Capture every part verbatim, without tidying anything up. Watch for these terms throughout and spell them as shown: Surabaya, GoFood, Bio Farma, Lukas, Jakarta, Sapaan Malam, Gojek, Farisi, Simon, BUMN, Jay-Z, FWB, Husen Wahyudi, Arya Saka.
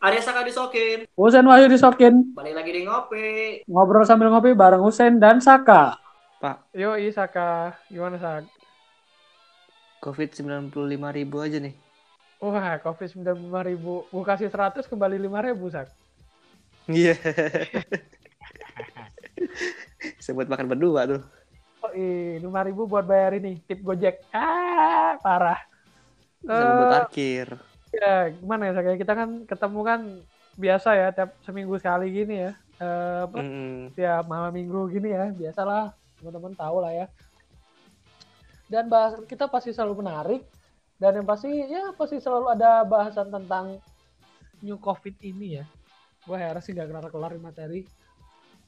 Arya Saka disokin, Husen Wahyudi disokin. Balik lagi di ngopi. Ngobrol sambil ngopi bareng Husen dan Saka. Pak, yoi Saka, gimana Saka? Covid sembilan puluh lima ribu aja nih. Wah, Covid sembilan puluh lima ribu. Gue kasih seratus kembali lima ribu, Sak. Iya. Yeah. Saya buat makan berdua tuh. Oh, iya, lima ribu buat bayar ini, tip Gojek. Ah, parah. Sama buat parkir. Ya, gimana ya, Sak? Kita kan ketemu kan biasa ya, tiap seminggu sekali gini ya. Uh, mm. Tiap malam minggu gini ya, biasalah teman-teman tahu lah ya. Dan bahasan kita pasti selalu menarik, dan yang pasti ya pasti selalu ada bahasan tentang new covid ini ya. Gue heran sih gak kelar-kelar di materi,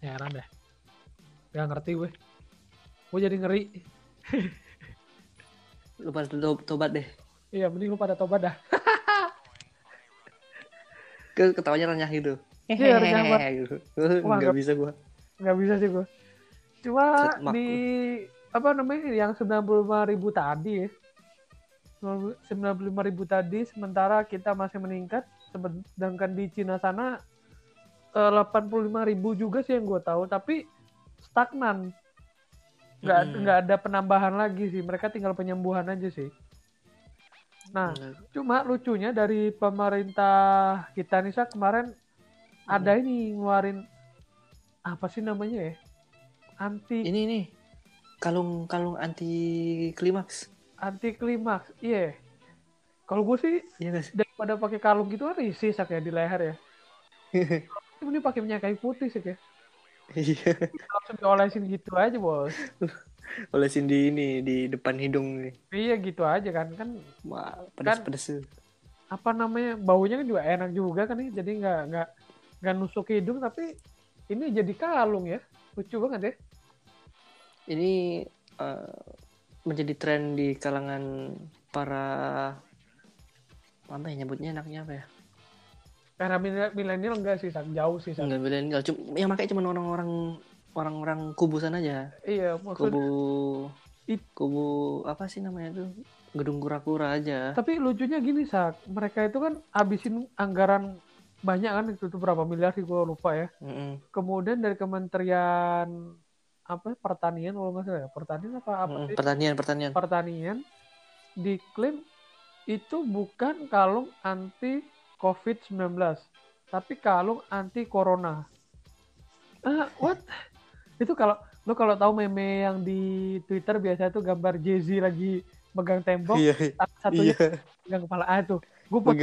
heran deh, gak ngerti gue, gue jadi ngeri. Lu pada tobat deh. Iya, mending lu pada tobat dah. Ketawanya renyah gitu. Iya, renyah banget. Nggak bisa gue. Nggak bisa sih gue. Cuma Setmak di apa namanya yang sembilan puluh lima ribu tadi ya. sembilan puluh lima ribu tadi, sementara kita masih meningkat. Sedangkan di Cina sana delapan puluh lima ribu juga sih yang gue tahu. Tapi stagnan. Nggak hmm. nggak ada penambahan lagi sih. Mereka tinggal penyembuhan aja sih. Nah, hmm. cuma lucunya dari pemerintah kita nih, Sak, kemarin ada ini ngeluarin apa sih namanya ya? Anti ini nih. Kalung-kalung anti klimaks. Anti klimaks. Iya. Yeah. Kalau gue sih yeah, daripada pakai kalung gitu kan risih Sak ya di leher ya. Ini pakai minyak kayu putih Sak ya. Iya. Langsung diolesin gitu aja, Bos. Olesin di ini di depan hidung nih. Iya, gitu aja kan. Kan pedes-pedes. Kan, apa namanya? Baunya kan juga enak juga kan ya. Jadi enggak enggak nggak nusuk hidung, tapi ini jadi kalung ya. Lucu banget ya. Ini uh, menjadi tren di kalangan para... apa ya nyebutnya enaknya apa ya? Karena milenial enggak sih, jauh sih. Enggak milenial, yang pakai cuma orang-orang orang-orang kubusan aja. Iya, maksudnya. Kubu, it... kubu apa sih namanya itu? Gedung kura-kura aja. Tapi lucunya gini, Sak. Mereka itu kan habisin anggaran banyak kan itu tuh berapa miliar sih gue lupa ya. Mm-hmm. Kemudian dari Kementerian apa Pertanian kalau nggak salah ya Pertanian apa apa mm-hmm. sih? Pertanian Pertanian Pertanian diklaim itu bukan kalung anti covid sembilan belas tapi kalung anti corona. Ah uh, what? Itu kalau lo kalau tahu meme yang di Twitter biasa itu gambar Jay-Z lagi megang tembok satunya megang kepala ah tuh. Gue pos-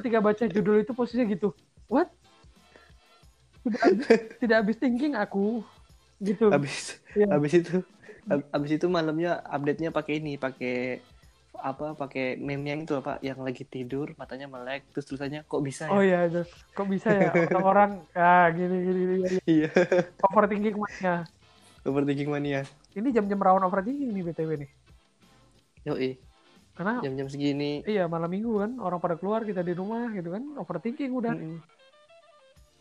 ketika baca judul itu posisinya gitu. What? Tidak habis, tidak habis thinking aku. Gitu. Habis ya. Habis itu habis itu malamnya update-nya pakai ini, pakai apa? Pakai meme yang itu apa? Yang lagi tidur, matanya melek, terus tulisannya kok bisa ya? Oh iya, terus kok bisa ya orang-orang ah gini-gini. Iya. Overthinking mania. Overthinking mania. Ini jam-jam rawan overthinking nih B T W nih. Yoi. Karena jam-jam segini. Iya, malam minggu kan orang pada keluar, kita di rumah gitu kan, overthinking udah. Mm-hmm.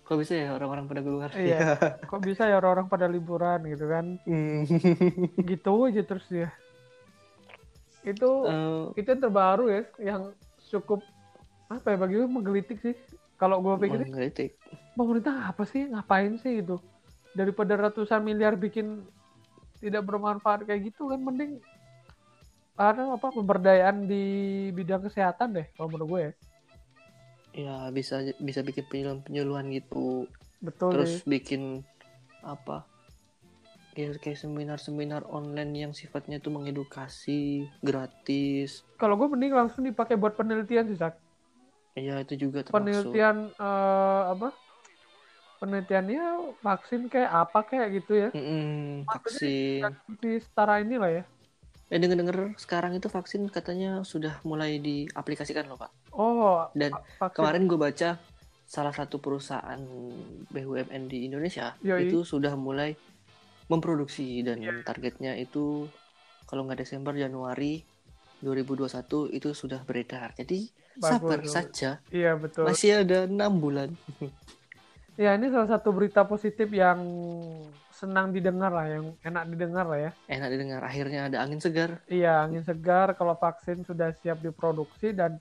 Kok bisa ya orang-orang pada keluar? Iya. Kok bisa ya orang-orang pada liburan gitu kan? Mm. Gitu aja terus dia. Itu uh, itu yang terbaru ya, yang cukup apa ya bagi gue menggelitik sih. Kalau gue pikir menggelitik. Pemerintah apa sih ngapain sih gitu? Daripada ratusan miliar bikin tidak bermanfaat kayak gitu kan mending ada apa pemberdayaan di bidang kesehatan deh kalau menurut gue ya. Ya bisa bisa bikin penyuluhan gitu. Betul. Terus ya. Bikin apa? Kayak, kayak seminar-seminar online yang sifatnya itu mengedukasi, gratis. Kalau gue mending langsung dipakai buat penelitian sih, Sak. Iya, itu juga termasuk. Penelitian uh, apa? Penelitiannya vaksin kayak apa kayak gitu ya. Mm-mm, vaksin. Di setara inilah ya. Eh, dengar-dengar sekarang itu vaksin katanya sudah mulai diaplikasikan loh, Pak. Oh, dan vaksin. Kemarin gue baca salah satu perusahaan B U M N di Indonesia Yoi. Itu sudah mulai memproduksi dan Yoi. Targetnya itu kalau nggak Desember, Januari dua ribu dua puluh satu itu sudah beredar. Jadi bagus, sabar dulu. Saja. Iya, betul. Masih ada enam bulan. Ya, ini salah satu berita positif yang senang didengar lah, yang enak didengar lah ya. Enak didengar, akhirnya ada angin segar. Iya, angin segar kalau vaksin sudah siap diproduksi dan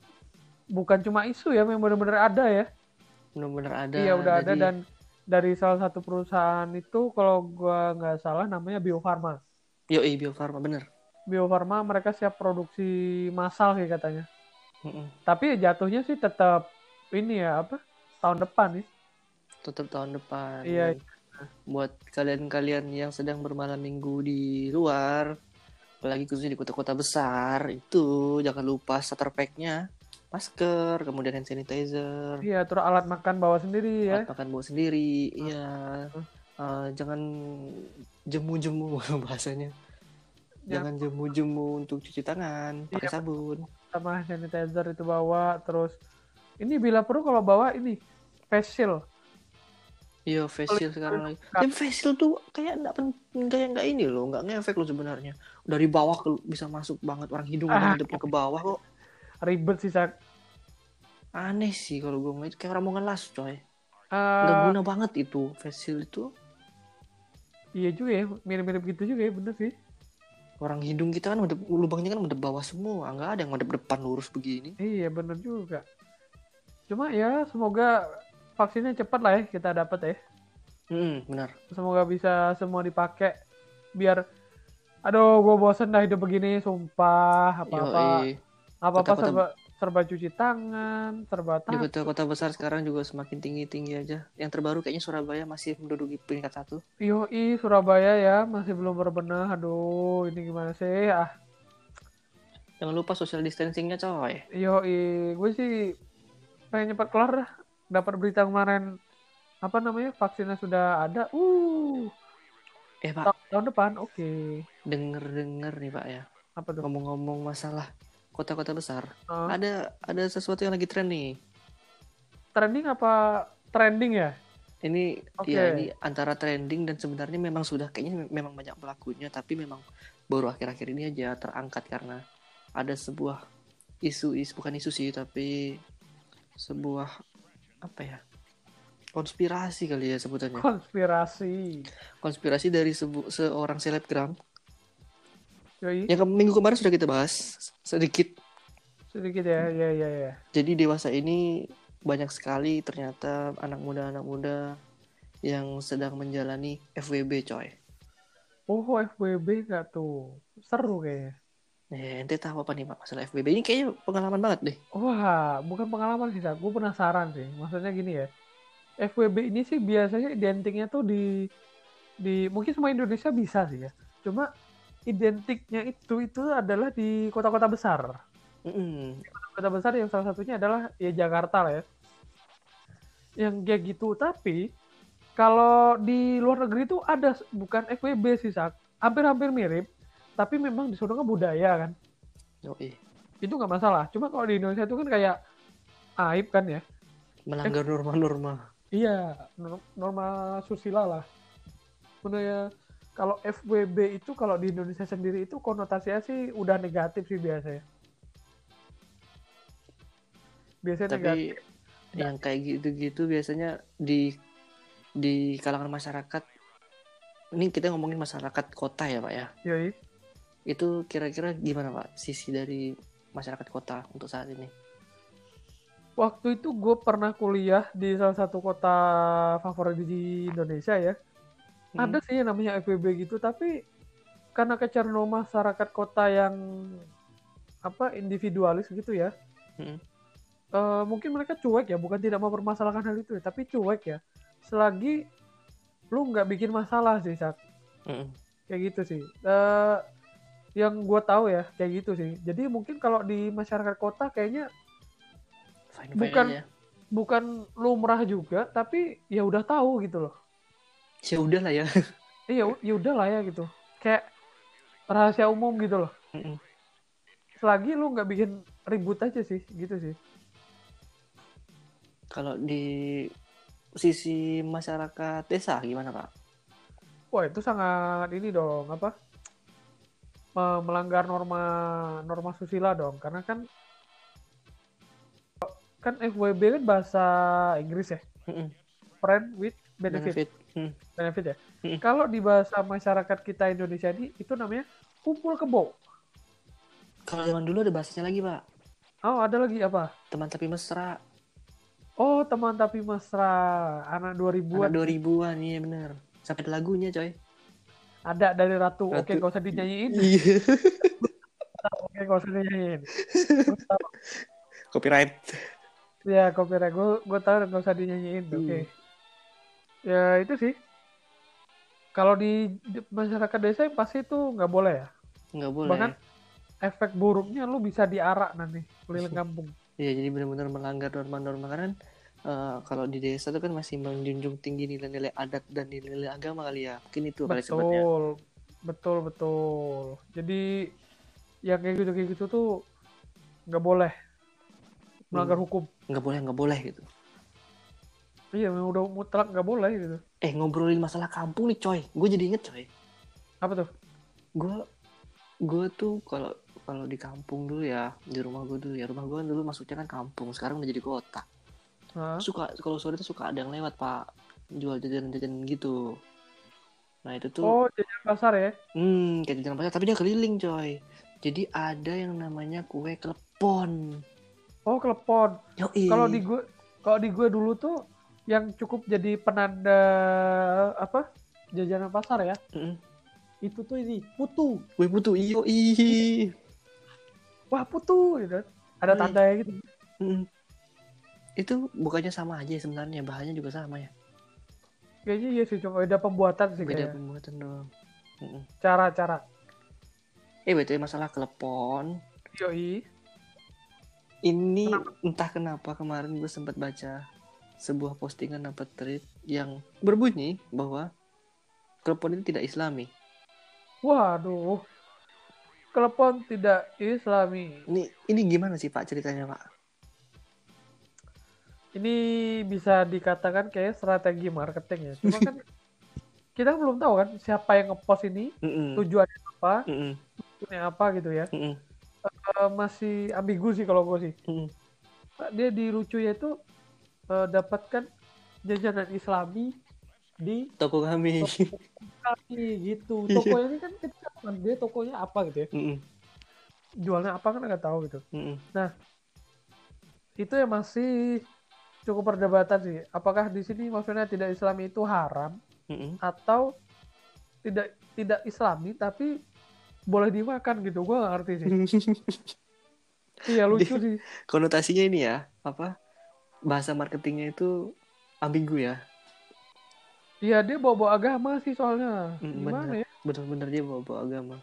bukan cuma isu ya, memang benar-benar ada ya. Benar-benar ada. Iya, udah dari... ada dan dari salah satu perusahaan itu kalau gua nggak salah namanya Bio Farma. Yoi, Bio Farma, bener. Bio Farma mereka siap produksi massal kayak katanya. Mm-mm. Tapi jatuhnya sih tetap ini ya apa? Tahun depan nih. Ya. Tetap tahun depan. Iya. Buat kalian-kalian yang sedang bermalam minggu di luar, apalagi khususnya di kota-kota besar, itu jangan lupa starter pack-nya, masker, kemudian hand sanitizer. Iya, terus alat makan bawa sendiri ya. Alat makan bawa sendiri, iya. Hmm. Uh, jangan jemu-jemu bahasanya. Ya. Jangan jemu-jemu untuk cuci tangan, pakai ya, sabun. Sama hand sanitizer itu bawa, terus ini bila perlu kalau bawa ini face shield. Iya, face shield sekarang lagi. Dan face shield tuh kayak nggak penting, kayak nggak ini loh, nggak ngefek loh sebenarnya. Dari bawah ke, bisa masuk banget orang hidung ah, hidupnya ke bawah kok. Ribet sih Sak. Aneh sih kalau gue ngeliat kayak orang mau ngelas coy. Uh, nggak guna banget itu face shield itu. Iya juga ya, mirip-mirip gitu juga ya, bener sih. Orang hidung kita kan medep, lubangnya kan medep bawah semua, nggak ada yang medep depan lurus begini. Iya bener juga. Cuma ya semoga vaksinnya cepat lah ya kita dapat ya. Hmm, benar. Semoga bisa semua dipakai biar aduh gue bosen dah hidup begini sumpah apa-apa. Yoi. Apa-apa kota, serba, kota... serba cuci tangan, serba takut. Betul, kota besar sekarang juga semakin tinggi-tinggi aja. Yang terbaru kayaknya Surabaya masih menduduki peringkat satu. Yoi, Surabaya ya masih belum berbenah. Aduh, ini gimana sih ah. Jangan lupa social distancing-nya coy. Yoi, gue sih pengen cepat kelar dah. Dapat berita kemarin apa namanya vaksinnya sudah ada uh eh pak Ta- tahun depan oke okay. Denger dengar nih pak ya apa tuh ngomong-ngomong masalah kota-kota besar uh. ada ada sesuatu yang lagi tren nih trending apa trending ya ini okay. Ya ini antara trending dan sebenarnya memang sudah kayaknya memang banyak pelakunya tapi memang baru akhir-akhir ini aja terangkat karena ada sebuah isu isu bukan isu sih tapi sebuah apa ya konspirasi kali ya sebutannya konspirasi konspirasi dari sebu- seorang selebgram Yoi. Yang ke- minggu kemarin sudah kita bahas sedikit sedikit ya ya ya ya jadi dewasa ini banyak sekali ternyata anak muda anak muda yang sedang menjalani F W B coy. Oh F W B nggak tuh seru kayaknya. Eh, ente tahu apa nih Pak masalah F W B ini kayaknya pengalaman banget deh. Wah, bukan pengalaman sih, gue penasaran sih. Maksudnya gini ya, F W B ini sih biasanya identiknya tuh di di mungkin semua Indonesia bisa sih ya. Cuma identiknya itu itu adalah di kota-kota besar. Mm-hmm. Kota besar yang salah satunya adalah ya Jakarta lah ya. Yang kayak gitu tapi kalau di luar negeri tuh ada bukan F W B sih Sak, hampir-hampir mirip. Tapi memang disuruhnya budaya kan. Yoi. Itu nggak masalah. Cuma kalau di Indonesia itu kan kayak aib kan ya. Melanggar F- norma-norma. Iya, norma susila lah. Sebenarnya kalau F W B itu kalau di Indonesia sendiri itu konotasinya sih udah negatif sih biasanya. Biasanya tapi negatif. Yang kayak gitu-gitu biasanya di di kalangan masyarakat. Ini kita ngomongin masyarakat kota ya Pak ya. Yoi. Itu kira-kira gimana Pak sisi dari masyarakat kota untuk saat ini? Waktu itu gue pernah kuliah di salah satu kota favorit di Indonesia ya. Hmm. Ada sih yang namanya F W B gitu tapi karena kecerno masyarakat kota yang apa individualis gitu ya. Hmm. E, mungkin mereka cuek ya bukan tidak mau mempermasalahkan hal itu tapi cuek ya. Selagi lu nggak bikin masalah sih Sak. Hmm. Kayak gitu sih. E, yang gue tahu ya kayak gitu sih. Jadi mungkin kalau di masyarakat kota kayaknya fine, bukan ya. Bukan lumrah juga, tapi ya udah tahu gitu loh. Ya udah lah ya. Iya, ya udah lah ya gitu. Kayak rahasia umum gitu loh. Mm-mm. Selagi lu nggak bikin ribut aja sih, gitu sih. Kalau di sisi masyarakat desa gimana Pak? Wah itu sangat ini dong apa? Melanggar norma norma susila dong karena kan kan F W B kan bahasa Inggris ya. Mm-hmm. Friend with benefit. Benefit, mm. Benefit ya. Mm. Kalau di bahasa masyarakat kita Indonesia ini itu namanya kumpul kebo. Kalau zaman dulu ada bahasanya lagi, Pak. Oh, ada lagi apa? Teman Tapi Mesra. Oh, Teman Tapi Mesra. Anak dua ribuan. Anak dua ribuan, iya benar. Sampai ada lagunya, coy. Ada dari Ratu. Ratu. Oke, gak usah dinyanyiin. Iya. Oke, gak usah dinyanyiin. Copyright. Ya, copyright. Gue, gue tahu gak usah dinyanyiin. Oke. Okay. Ya, itu sih. Kalau di masyarakat desa yang pasti itu nggak boleh ya? Nggak boleh. Bahkan efek buruknya lu bisa diarak nanti keliling kampung. Iya, jadi benar-benar melanggar norma-norma. Karena uh, kalau di desa itu kan masih menjunjung tinggi nilai-nilai adat dan nilai-nilai agama kali ya. Mungkin itu kali sebabnya. Betul, betul, betul. Jadi yang kayak gitu-kayak gitu tuh nggak boleh melanggar hmm. hukum. Nggak boleh, nggak boleh gitu. Iya, udah mutlak nggak boleh gitu. Eh, ngobrolin masalah kampung nih, coy. Gue jadi inget, coy. Apa tuh? Gue, gue tuh kalau kalau di kampung dulu ya, di rumah gue dulu ya, rumah gue kan dulu masuknya kan kampung, sekarang udah jadi kota. Hah? Suka kalau sore tuh suka ada yang lewat, Pak, jual jajanan-jajanan gitu. Nah itu tuh. Oh, jajanan pasar ya? Hmm, kayak jajanan pasar, tapi dia keliling, coy. Jadi ada yang namanya kue klepon. Oh, klepon. Yoi. Kalau di gue, kalau di gue dulu tuh yang cukup jadi penanda apa jajanan pasar ya, mm-hmm. itu tuh ini putu, kue putu, iyo ih, wah putu, gitu. Ada tandanya gitu. Mm-hmm. Itu bukannya sama aja sebenarnya, bahannya juga sama ya? Kayaknya iya sih, cuma beda pembuatan sih. Beda kayaknya. Pembuatan doang. Mm-hmm. Cara-cara. Eh betul masalah klepon. Iyo ih. Ini kenapa? Entah kenapa kemarin gue sempat baca sebuah postingan apa tweet yang berbunyi bahwa klepon ini tidak islami. Waduh, klepon tidak islami. Ini ini gimana sih Pak ceritanya Pak? Ini bisa dikatakan kayak strategi marketing ya. Cuma kan kita belum tahu kan siapa yang ngepost ini, mm-mm. tujuannya apa, mm-mm. tujuannya apa gitu ya. Uh, masih ambigu sih kalau gue sih. Mm-mm. Dia dilucunya itu dapatkan jajanan Islami di toko kami, toko kami gitu. Tokonya ini kan kita kan dia tokonya apa gitu ya? Mm-mm. Jualnya apa kan nggak tahu gitu. Mm-mm. Nah itu ya masih cukup perdebatan sih. Apakah di sini maksudnya tidak Islami itu haram, mm-mm. atau tidak tidak Islami tapi boleh dimakan gitu? Gue nggak ngerti sih. Iya lucu di, sih. Konotasinya ini ya apa? Bahasa marketingnya itu ambigu ya. Iya dia bawa-bawa agama sih soalnya. Gimana bener, ya? Bener-bener dia bawa-bawa agama.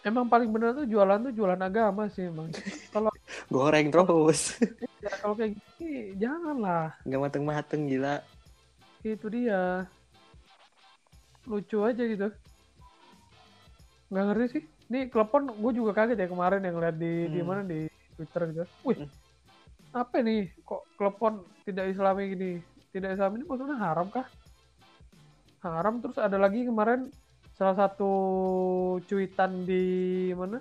Emang paling bener tuh jualan tuh jualan agama sih emang. Kalau goreng terus. Ya, kalau kayak gini janganlah. Gak mateng-mateng gila. Itu dia. Lucu aja gitu. Gak ngerti sih. Nih klepon gue juga kaget ya kemarin yang lihat di hmm. di mana di Twitter gitu. Wih. Hmm. Apa nih kok klepon tidak Islami gini? Tidak Islami ini maksudnya haram kah? Haram. Terus ada lagi kemarin salah satu cuitan di mana?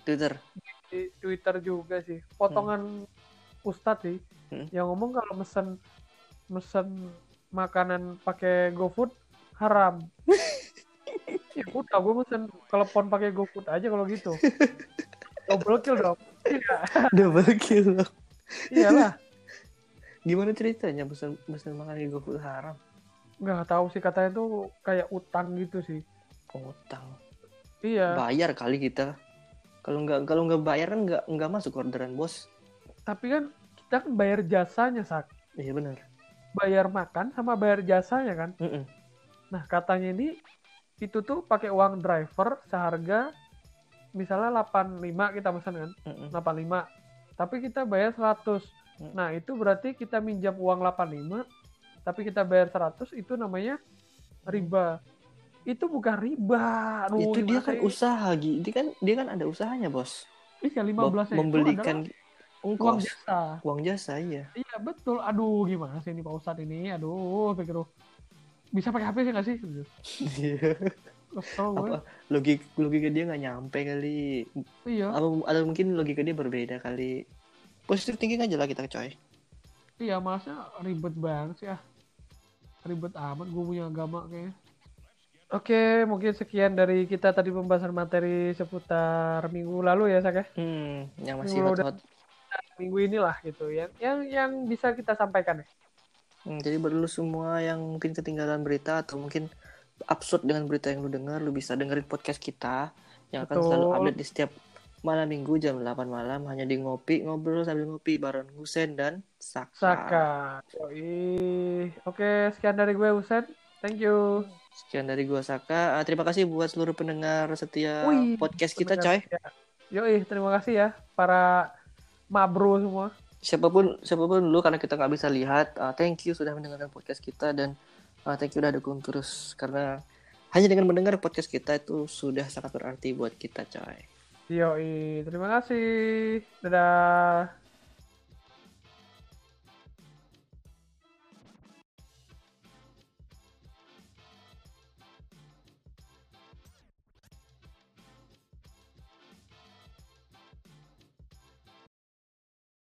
Twitter. Di Twitter juga sih. Potongan hmm. Ustadz sih hmm. yang ngomong kalau mesen mesen makanan pakai GoFood haram. Ya udah gue mesen klepon pakai GoFood aja kalau gitu. Double kill dong. Double kill dong. Iyalah. Gimana ceritanya pesan pesan makan GoFood haram? Nggak tahu sih katanya tuh kayak utang gitu sih. Utang. Iya. Bayar kali kita. Kalau nggak kalau nggak bayar kan nggak nggak masuk orderan bos. Tapi kan kita kan bayar jasanya Sak. Iya benar. Bayar makan sama bayar jasanya kan. Mm-mm. Nah katanya ini itu tuh pakai uang driver seharga misalnya delapan puluh lima kita pesan kan. Mm-mm. delapan puluh lima tapi kita bayar seratus. Nah itu berarti kita minjam uang delapan puluh lima tapi kita bayar seratus itu namanya riba. Itu bukan riba. Aduh, itu dia kan usaha gitu. Dia kan dia kan ada usahanya bos. Iya lima belas membelikan uang jasa. Uang jasa iya. Iya betul. Aduh gimana sih ini Pak Ustadz ini. Aduh pikir bisa pakai H P sih nggak sih? Iya. Apa, logik logika dia nggak nyampe kali. Iya. Atau, atau mungkin logika dia berbeda kali. Positif thinking aja lah kita coy. Iya, maksudnya ribet banget sih ah. Ribet amat gue punya agama kayaknya. Oke, mungkin sekian dari kita tadi pembahasan materi seputar minggu lalu ya Sak ya. Hmm, yang masih hot-hot. minggu inilah gitu yang yang yang bisa kita sampaikan ya. Hmm, jadi buat lu semua yang mungkin ketinggalan berita atau mungkin absurd dengan berita yang lu dengar, lu bisa dengerin podcast kita yang akan Betul. selalu update di setiap malam minggu jam delapan malam hanya di ngopi ngobrol sambil ngopi bareng Husen dan Saka. Saka. Oke, sekian dari gue Husen. Thank you. Sekian dari gue Saka. Terima kasih buat seluruh pendengar setia Ui, podcast kita, coy. Ya. Yoi, terima kasih ya para mabro semua. Siapapun siapapun lu karena kita nggak bisa lihat. Uh, thank you sudah mendengarkan podcast kita dan uh, thank you udah dukung terus karena hanya dengan mendengar podcast kita itu sudah sangat berarti buat kita, coy. Yoi, terima kasih. Dadah.